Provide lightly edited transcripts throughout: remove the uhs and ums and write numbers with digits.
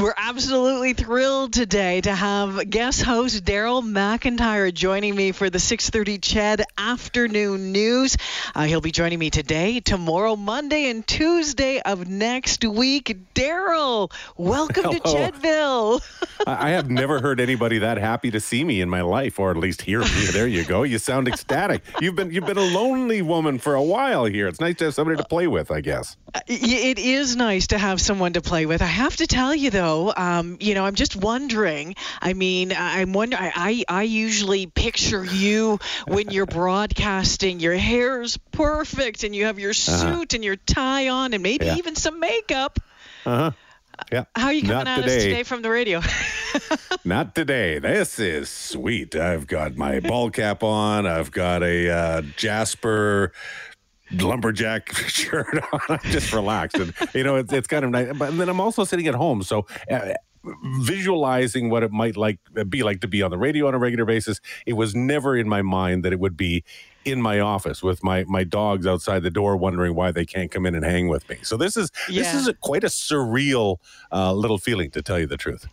We're absolutely thrilled today to have guest host Daryl McIntyre joining me for the 630 CHED Afternoon News. He'll be joining me today, tomorrow, Monday, and Tuesday of next week. Daryl, welcome to CHEDville. I have never heard anybody that happy to see me in my life, or at least hear me. There you go. You sound ecstatic. You've been a lonely woman for a while here. It's nice to have somebody to play with, I guess. It is nice to have someone to play with. I have to tell you, though. I'm just wondering. I usually picture you when you're broadcasting. Your hair's perfect, and you have your suit and your tie on, and maybe even some makeup. Yeah. How are you coming at us today from the radio? Not today. This is sweet. I've got my ball cap on. I've got a Jasper lumberjack shirt on. I'm just relaxed, and it's kind of nice. But then I'm also sitting at home, so visualizing what it might be like to be on the radio on a regular basis. It was never in my mind that it would be in my office with my dogs outside the door, wondering why they can't come in and hang with me. So this is quite a surreal little feeling, to tell you the truth.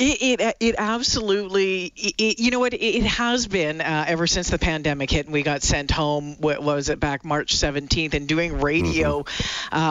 It absolutely, it has been ever since the pandemic hit and we got sent home, what was it, back March 17th, and doing radio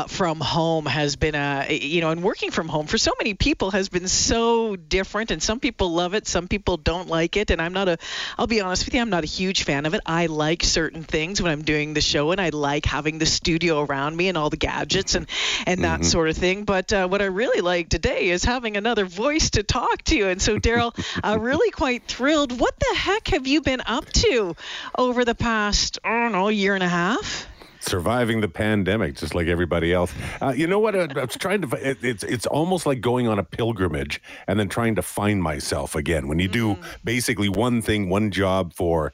from home has been, and working from home for so many people has been so different, and some people love it, some people don't like it, and I'll be honest with you, I'm not a huge fan of it. I like certain things when I'm doing the show, and I like having the studio around me and all the gadgets and that sort of thing, but what I really like today is having another voice to talk to you. And so, Daryl, I'm really quite thrilled. What the heck have you been up to over the past, year and a half? Surviving the pandemic, just like everybody else. I was trying to. It's almost like going on a pilgrimage and then trying to find myself again. When you do basically one thing, one job for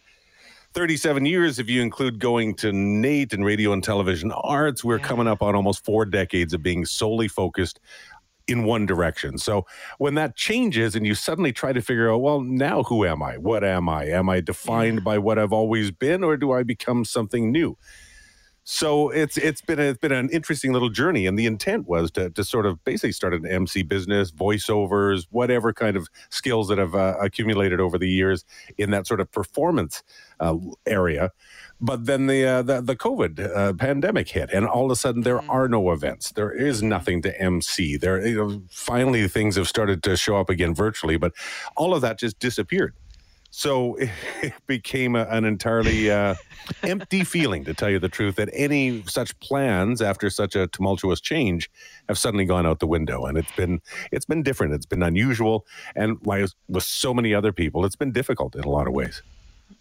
37 years, if you include going to NAIT and radio and television arts, we're coming up on almost 4 decades of being solely focused in one direction. So when that changes and you suddenly try to figure out, well, now who am I? What am I? Am I defined by what I've always been, or do I become something new? So it's been an interesting little journey, and the intent was to sort of basically start an MC business, voiceovers, whatever kind of skills that I've accumulated over the years in that sort of performance area. But then the COVID pandemic hit, and all of a sudden there are no events. There is nothing to MC. There, finally things have started to show up again virtually, but all of that just disappeared. So it became an entirely empty feeling, to tell you the truth, that any such plans after such a tumultuous change have suddenly gone out the window. And it's been different. It's been unusual. And like with so many other people, it's been difficult in a lot of ways.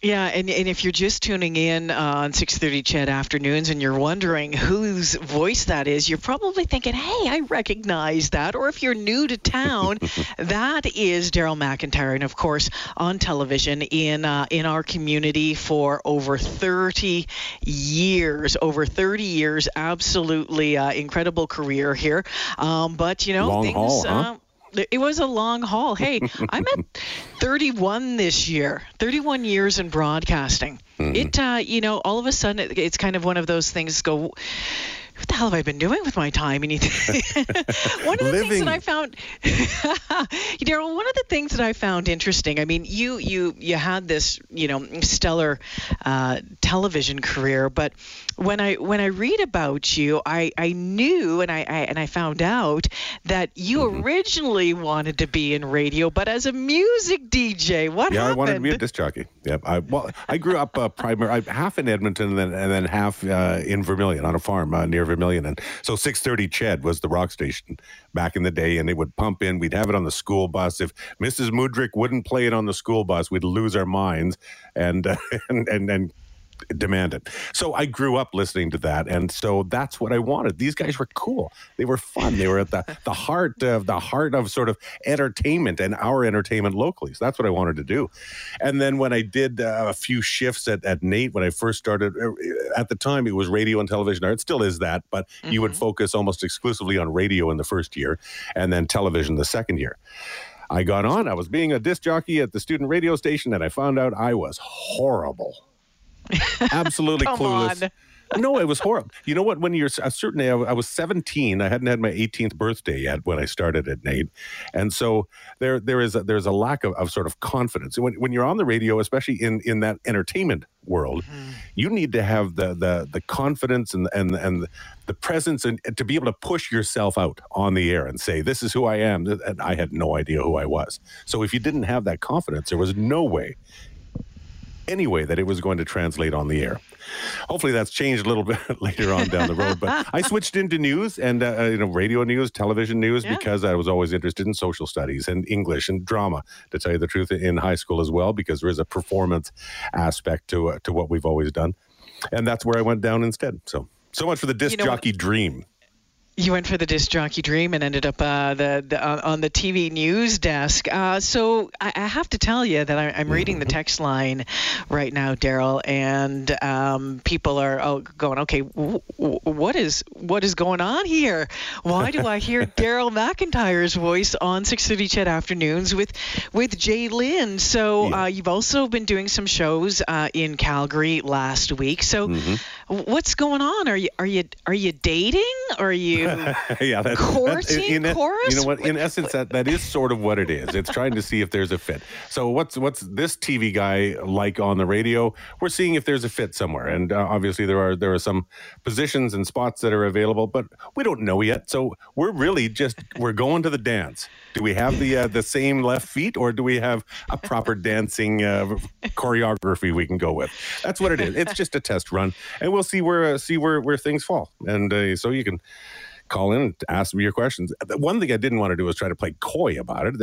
Yeah, and if you're just tuning in on 630 CHED Afternoons and you're wondering whose voice that is, you're probably thinking, hey, I recognize that. Or if you're new to town, that is Daryl McIntyre. And, of course, on television in our community for over 30 years. Absolutely incredible career here. But, long things... haul, huh? It was a long haul. Hey, I'm at 31 this year, 31 years in broadcasting. It, all of a sudden, it's kind of one of those things go... What the hell have I been doing with my time? And one of the things that I found, Daryl, one of the things that I found interesting. I mean, you had this, stellar television career, but when I read about you, I knew and I found out that you originally wanted to be in radio, but as a music DJ. What happened? I wanted to be a disc jockey. Yeah, I grew up primarily half in Edmonton and then half in Vermilion on a farm near Vermilion. And so 630 CHED was the rock station back in the day, and it would pump in. We'd have it on the school bus. If Mrs. Mudrick wouldn't play it on the school bus, we'd lose our minds and demand it. So I grew up listening to that, and so that's what I wanted. These guys were cool. They were fun. They were at the heart of sort of entertainment and our entertainment locally. So that's what I wanted to do. And then when I did a few shifts at NAIT, when I first started, at the time it was radio and television. It still is that, but you would focus almost exclusively on radio in the first year and then television the second year. I got on. I was being a disc jockey at the student radio station, and I found out I was horrible. Absolutely clueless. No, it was horrible. You know what? When you're a certain age, I was 17. I hadn't had my 18th birthday yet when I started at NAIT, and so there's a lack of sort of confidence when you're on the radio, especially in that entertainment world. Mm-hmm. You need to have the confidence and the presence and to be able to push yourself out on the air and say, "This is who I am," and I had no idea who I was. So if you didn't have that confidence, there was no way. Anyway, that it was going to translate on the air. Hopefully that's changed a little bit later on down the road, but I switched into news and radio news, television news, because I was always interested in social studies and English and drama, to tell you the truth, in high school as well, because there is a performance aspect to what we've always done, and that's where I went down instead. So much for the disc jockey dream. You went for the disc jockey dream and ended up on the TV news desk. So I have to tell you that I'm reading the text line right now, Daryl, and people are going, okay, what is going on here? Why do I hear Daryl McIntyre's voice on 630 CHED Afternoons with Jaylen? So you've also been doing some shows in Calgary last week. So what's going on? Are you dating? Or are you? Yeah, that's courting, chorus? You know what? In essence, that is sort of what it is. It's trying to see if there's a fit. So what's this TV guy like on the radio? We're seeing if there's a fit somewhere, and obviously there are some positions and spots that are available, but we don't know yet. So we're really just going to the dance. Do we have the same left feet, or do we have a proper dancing choreography we can go with? That's what it is. It's just a test run, and we'll see where things fall. And so you can call in and ask me your questions. One thing I didn't want to do was try to play coy about it.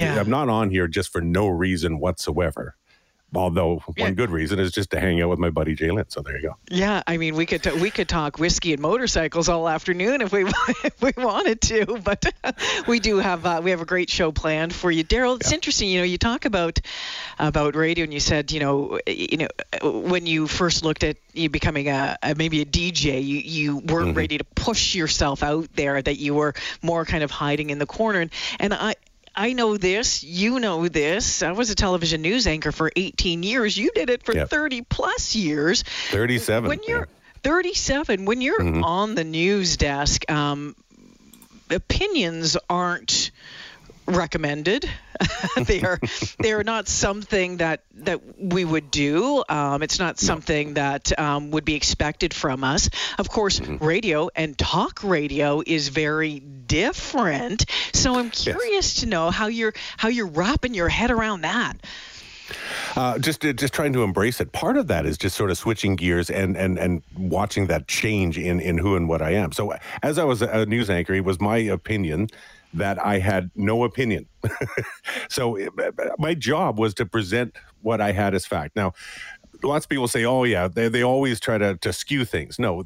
I'm not on here just for no reason whatsoever. Although one good reason is just to hang out with my buddy Jaylen. So there you go. Yeah, I mean, we could talk whiskey and motorcycles all afternoon if we wanted to. But we do have we have a great show planned for you, Daryl. It's interesting, you talk about radio, and you said when you first looked at you becoming maybe a DJ, you weren't ready to push yourself out there, that you were more kind of hiding in the corner, and I know this, you know this. I was a television news anchor for 18 years. You did it for 30 plus years. 37. When you're 37, when you're on the news desk, opinions aren't recommended. They are not something that we would do. It's not something that would be expected from us. Of course, radio and talk radio is very different. So I'm curious to know how you're wrapping your head around that. Just trying to embrace it. Part of that is just sort of switching gears and watching that change in who and what I am. So as I was a news anchor, it was my opinion that I had no opinion. So my job was to present what I had as fact. Now, lots of people say, oh, yeah, they always try to skew things. No,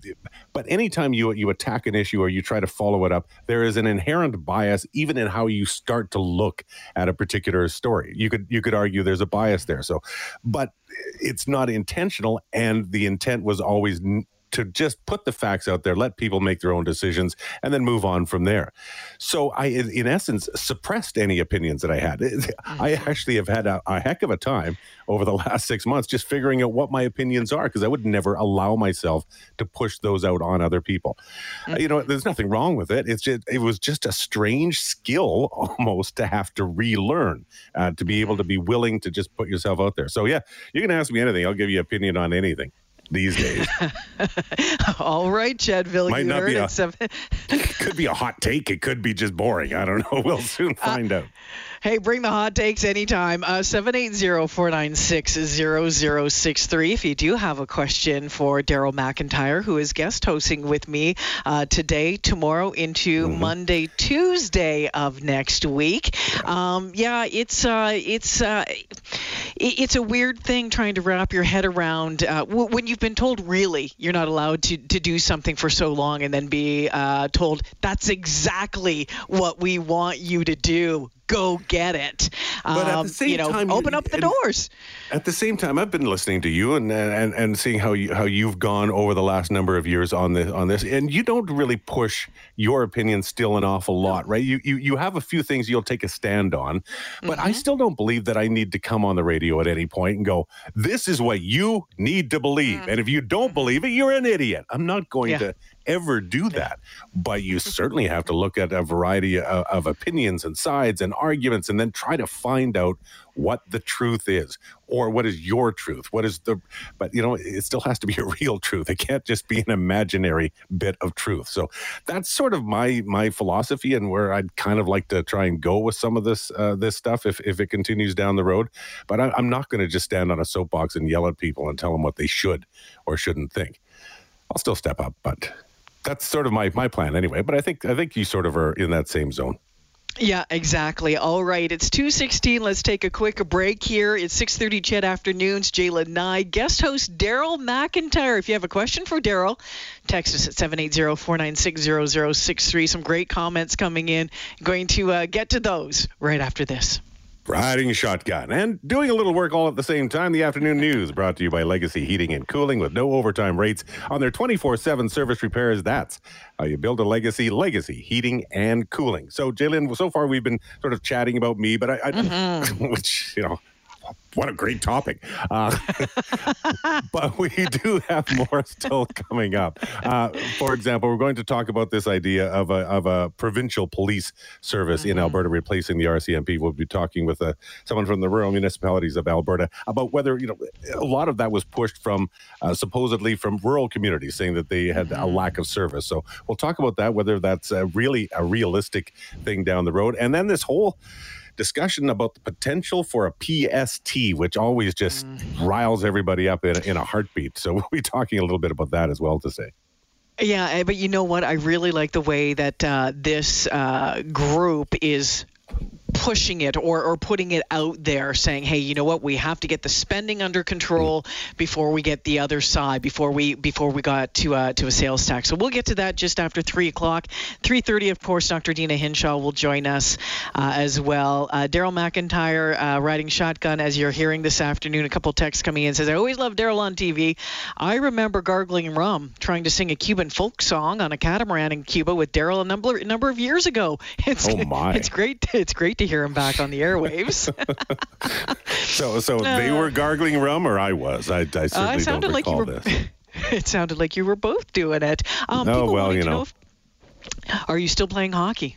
but anytime you attack an issue or you try to follow it up, there is an inherent bias even in how you start to look at a particular story. You could argue there's a bias there. So, but it's not intentional, and the intent was always to just put the facts out there, let people make their own decisions, and then move on from there. So I, in essence, suppressed any opinions that I had. I actually have had a heck of a time over the last 6 months just figuring out what my opinions are, because I would never allow myself to push those out on other people. There's nothing wrong with it. It was just a strange skill almost to have to relearn, to be able to be willing to just put yourself out there. So yeah, you can ask me anything. I'll give you an opinion on anything these days. All right, Chadville. Might not be could be a hot take. It could be just boring. I don't know. We'll soon find out. Hey, bring the hot takes anytime. 780-496-0063. If you do have a question for Daryl McIntyre, who is guest hosting with me today, tomorrow, into Monday, Tuesday of next week. It's a weird thing trying to wrap your head around when you've been told, really, you're not allowed to do something for so long, and then be told, that's exactly what we want you to do. go get it. But at the same time, open up the doors. At the same time, I've been listening to you and seeing how you've gone over the last number of years on this, and you don't really push your opinion still an awful lot, right? You have a few things you'll take a stand on, but I still don't believe that I need to come on the radio at any point and go, this is what you need to believe, and if you don't believe it, you're an idiot. I'm not going to ever do that, but you certainly have to look at a variety of opinions and sides and arguments and then try to find out what the truth is, or what is your truth, but it still has to be a real truth. It can't just be an imaginary bit of truth. So that's sort of my philosophy, and where I'd kind of like to try and go with some of this stuff if it continues down the road. But I'm not going to just stand on a soapbox and yell at people and tell them what they should or shouldn't think. I'll still step up, but that's sort of my plan anyway. But I think you sort of are in that same zone. Yeah, exactly. All right. It's 2:16. Let's take a quick break here. It's 6:30 CHED Afternoons. Jaylen Nye, guest host Daryl McIntyre. If you have a question for Daryl, text us at 780-496-0063. Some great comments coming in. I'm going to get to those right after this. Riding shotgun and doing a little work all at the same time. The afternoon news brought to you by Legacy Heating and Cooling, with no overtime rates on their 24/7 service repairs. That's how you build a legacy. Legacy Heating and Cooling. So, Jaylen, so far we've been sort of chatting about me, but which, what a great topic. But we do have more still coming up. For example, we're going to talk about this idea of a provincial police service in Alberta replacing the RCMP. We'll be talking with someone from the rural municipalities of Alberta about whether, a lot of that was pushed from supposedly from rural communities, saying that they had a lack of service. So we'll talk about that, whether that's really a realistic thing down the road. And then this whole discussion about the potential for a PST, which always just riles everybody up in a heartbeat. So we'll be talking a little bit about that as well today. Yeah, but you know what? I really like the way that this group is pushing it or putting it out there, saying, hey, you know what, we have to get the spending under control before we get the other side, before we got to a sales tax. So we'll get to that just after 3:00. 3:30, of course, Dr. Dina Hinshaw will join us as well. Daryl McIntyre, riding shotgun, as you're hearing this afternoon. A couple texts coming in says, I always loved Daryl on TV. I remember gargling rum, trying to sing a Cuban folk song on a catamaran in Cuba with Daryl a number of years ago. It's great to hear him back on the airwaves. So they were gargling rum, or I was. I certainly don't recall this. It sounded like you were both doing it. Are you still playing hockey?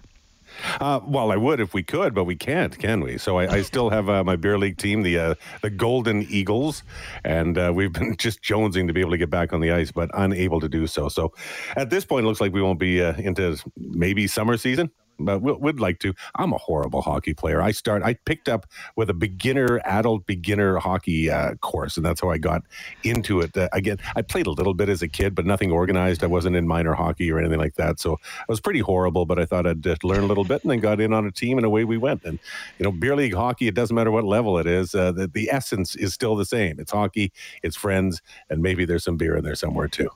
Well, I would if we could, but we can't, can we? So I still have my beer league team, the Golden Eagles, and we've been just jonesing to be able to get back on the ice, but unable to do so. So at this point, it looks like we won't be into maybe summer season. But we'd like to. I'm a horrible hockey player. I picked up with a adult beginner hockey course, and that's how I got into it. Again, I played a little bit as a kid, but nothing organized. I wasn't in minor hockey or anything like that, so I was pretty horrible, but I thought I'd just learn a little bit, and then got in on a team, and away we went. And, beer league hockey, it doesn't matter what level it is. The essence is still the same. It's hockey, it's friends, and maybe there's some beer in there somewhere, too.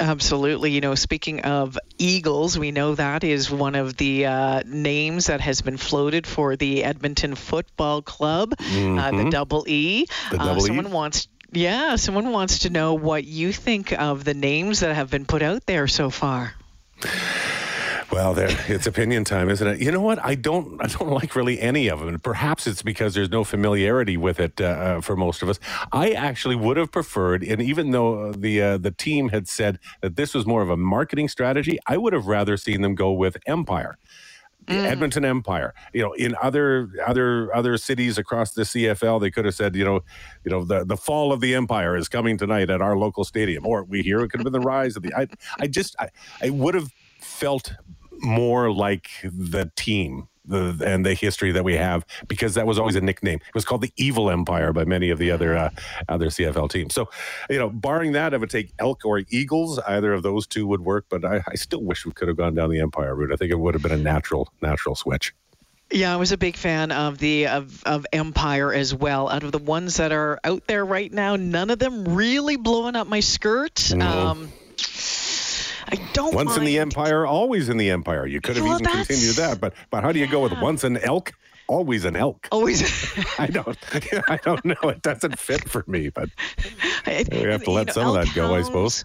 Absolutely. Speaking of Eagles, we know that is one of the names that has been floated for the Edmonton Football Club, the Double E. The Double E. Someone wants to know what you think of the names that have been put out there so far. Well, it's opinion time, isn't it? You know what? I don't like really any of them. And perhaps it's because there's no familiarity with it for most of us. I actually would have preferred, and even though the team had said that this was more of a marketing strategy, I would have rather seen them go with Empire. Edmonton Empire. In other cities across the CFL, they could have said, the fall of the Empire is coming tonight at our local stadium, or we hear it could have been the rise of the. I would have felt more like the team and the history that we have, because that was always a nickname. It was called the Evil Empire by many of the other CFL teams. So, barring that, I would take Elk or Eagles. Either of those two would work, but I still wish we could have gone down the Empire route. I think it would have been a natural switch. Yeah, I was a big fan of the of Empire as well. Out of the ones that are out there right now, none of them really blowing up my skirt. No. I don't once mind. In the Empire, always in the Empire. You could have even continued that, but how do you go with once an Elk? Always an elk. Always. I don't know. It doesn't fit for me, but we have to let some of that go, I suppose.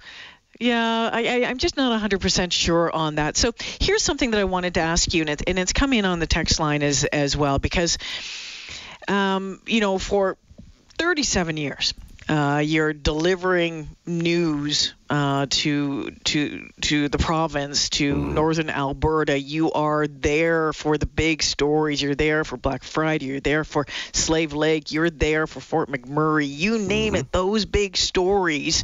Yeah, I'm just not 100% sure on that. So here's something that I wanted to ask you, and it's coming on the text line as well, because, for 37 years, you're delivering news to the province, to northern Alberta. You are there for the big stories. You're there for Black Friday. You're there for Slave Lake. You're there for Fort McMurray. You name it, those big stories.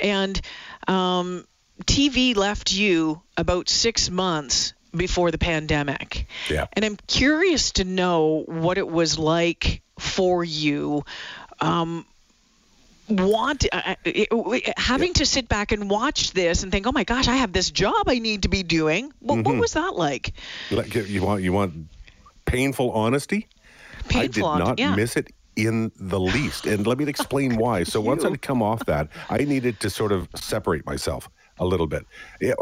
And TV left you about 6 months before the pandemic. Yeah. And I'm curious to know what it was like for you having to sit back and watch this and think, oh my gosh, I have this job I need to be doing. What was that like? You want painful honesty? I did not miss it in the least, and let me explain why. So once I'd come off that, I needed to sort of separate myself a little bit.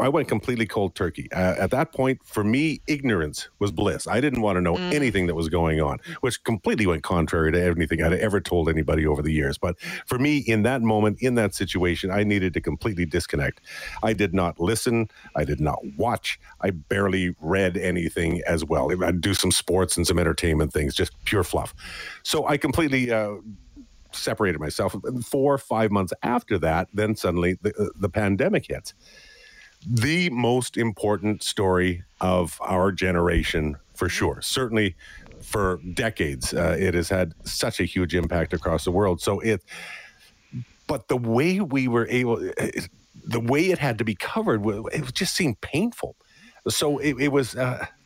I went completely cold turkey. At that point, for me, ignorance was bliss. I didn't want to know anything that was going on, which completely went contrary to anything I'd ever told anybody over the years. But for me, in that moment, in that situation, I needed to completely disconnect. I did not listen. I did not watch. I barely read anything as well. I'd do some sports and some entertainment things, just pure fluff. So I completely separated myself. 4 or 5 months after that, then suddenly the pandemic hits. The most important story of our generation, for sure. Certainly for decades, it has had such a huge impact across the world. But the way we were able, the way it had to be covered, it just seemed painful. So it was...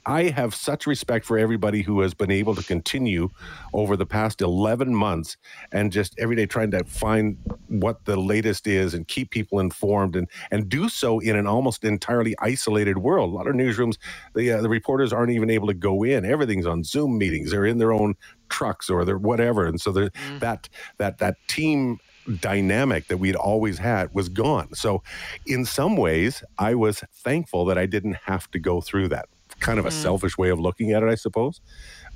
I have such respect for everybody who has been able to continue over the past 11 months and just every day trying to find what the latest is and keep people informed and do so in an almost entirely isolated world. A lot of newsrooms, the reporters aren't even able to go in. Everything's on Zoom meetings. They're in their own trucks or their whatever. And so that team dynamic that we'd always had was gone. So in some ways, I was thankful that I didn't have to go through that. Kind of a selfish way of looking at it, I suppose.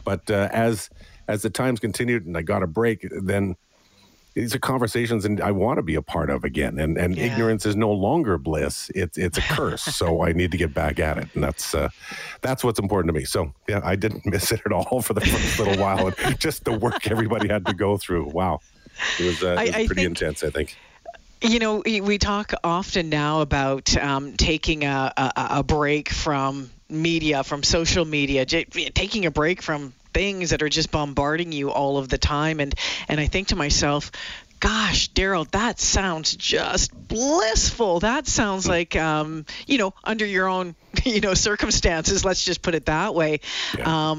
But as the times continued and I got a break, then these are conversations and I want to be a part of again. And ignorance is no longer bliss. It's a curse. So I need to get back at it. And that's what's important to me. So yeah, I didn't miss it at all for the first little while. And just the work everybody had to go through. Wow. It was pretty intense, I think. You know, we talk often now about taking a break from media, from social media, taking a break from things that are just bombarding you all of the time. And I think to myself, gosh, Daryl, that sounds just blissful. That sounds like, under your own, circumstances, let's just put it that way. Yeah.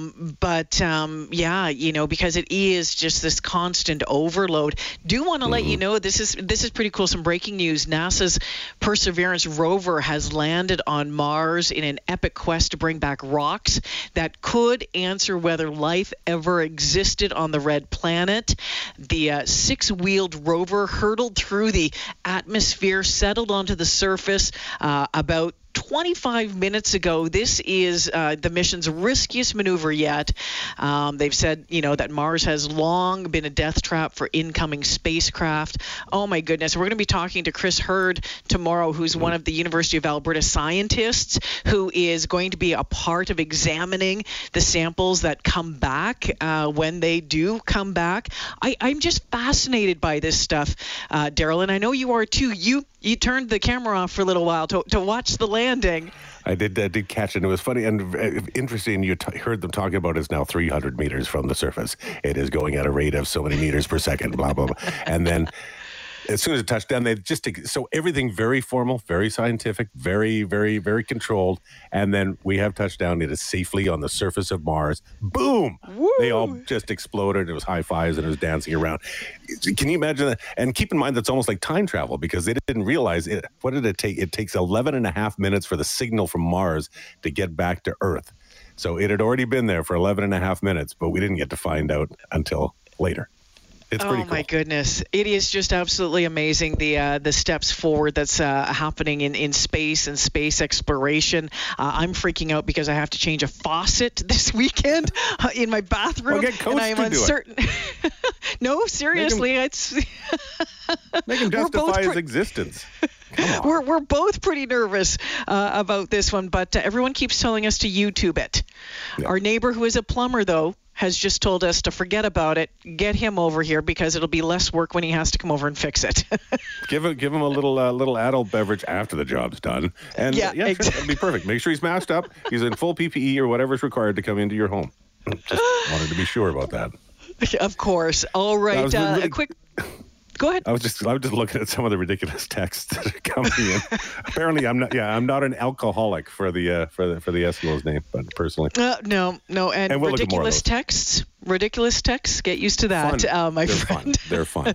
Because it is just this constant overload. Do want to let you know, this is pretty cool. Some breaking news. NASA's Perseverance rover has landed on Mars in an epic quest to bring back rocks that could answer whether life ever existed on the red planet. The six-wheeled rover hurtled through the atmosphere, settled onto the surface about 25 minutes ago. This is the mission's riskiest maneuver yet. They've said, that Mars has long been a death trap for incoming spacecraft. Oh, my goodness. We're going to be talking to Chris Herd tomorrow, who's one of the University of Alberta scientists who is going to be a part of examining the samples that come back when they do come back. I'm just fascinated by this stuff, Daryl, and I know you are too. You turned the camera off for a little while to watch the landing. I did catch it. It was funny and interesting. You heard them talking about it's now 300 meters from the surface. It is going at a rate of so many meters per second, blah, blah, blah. And then as soon as it touched down, they just take, so everything very formal, very scientific, very, very, very controlled. And then we have touchdown. It is safely on the surface of Mars. Boom! Woo. They all just exploded. It was high fives and it was dancing around. Can you imagine that? And keep in mind, that's almost like time travel because they didn't realize it. What did it take? It takes 11 and a half minutes for the signal from Mars to get back to Earth. So it had already been there for 11 and a half minutes, but we didn't get to find out until later. It's pretty cool. Oh my goodness. It is just absolutely amazing, the steps forward that's happening in space and space exploration. I'm freaking out because I have to change a faucet this weekend in my bathroom. And I am uncertain. No, seriously. Make him justify his existence. We're both pretty nervous about this one, but everyone keeps telling us to YouTube it. Yeah. Our neighbor, who is a plumber, though, has just told us to forget about it, get him over here because it'll be less work when he has to come over and fix it. give him a little adult beverage after the job's done. And yeah, sure, that'd be perfect. Make sure he's masked up, he's in full PPE or whatever's required to come into your home. Just wanted to be sure about that. Of course. All right, a quick... Go ahead. I was just looking at some of the ridiculous texts that are coming in. Apparently, I'm not an alcoholic for the Eskimos name, but personally. No, and we'll ridiculous texts. Ridiculous texts. Get used to that, my friend. They're fun.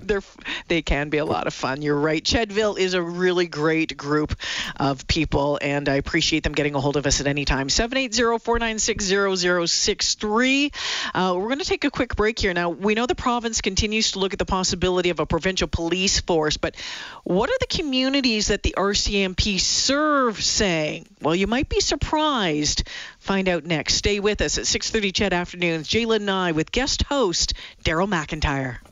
They can be a lot of fun. You're right. CHEDville is a really great group of people, and I appreciate them getting a hold of us at any time. 780-496-0063. We're going to take a quick break here. Now, we know the province continues to look at the possibility of a provincial police force, but what are the communities that the RCMP serve saying? Well, you might be surprised. Find out next. Stay with us at 6:30 CHED Afternoons. Jaylen Nye with guest host Daryl McIntyre.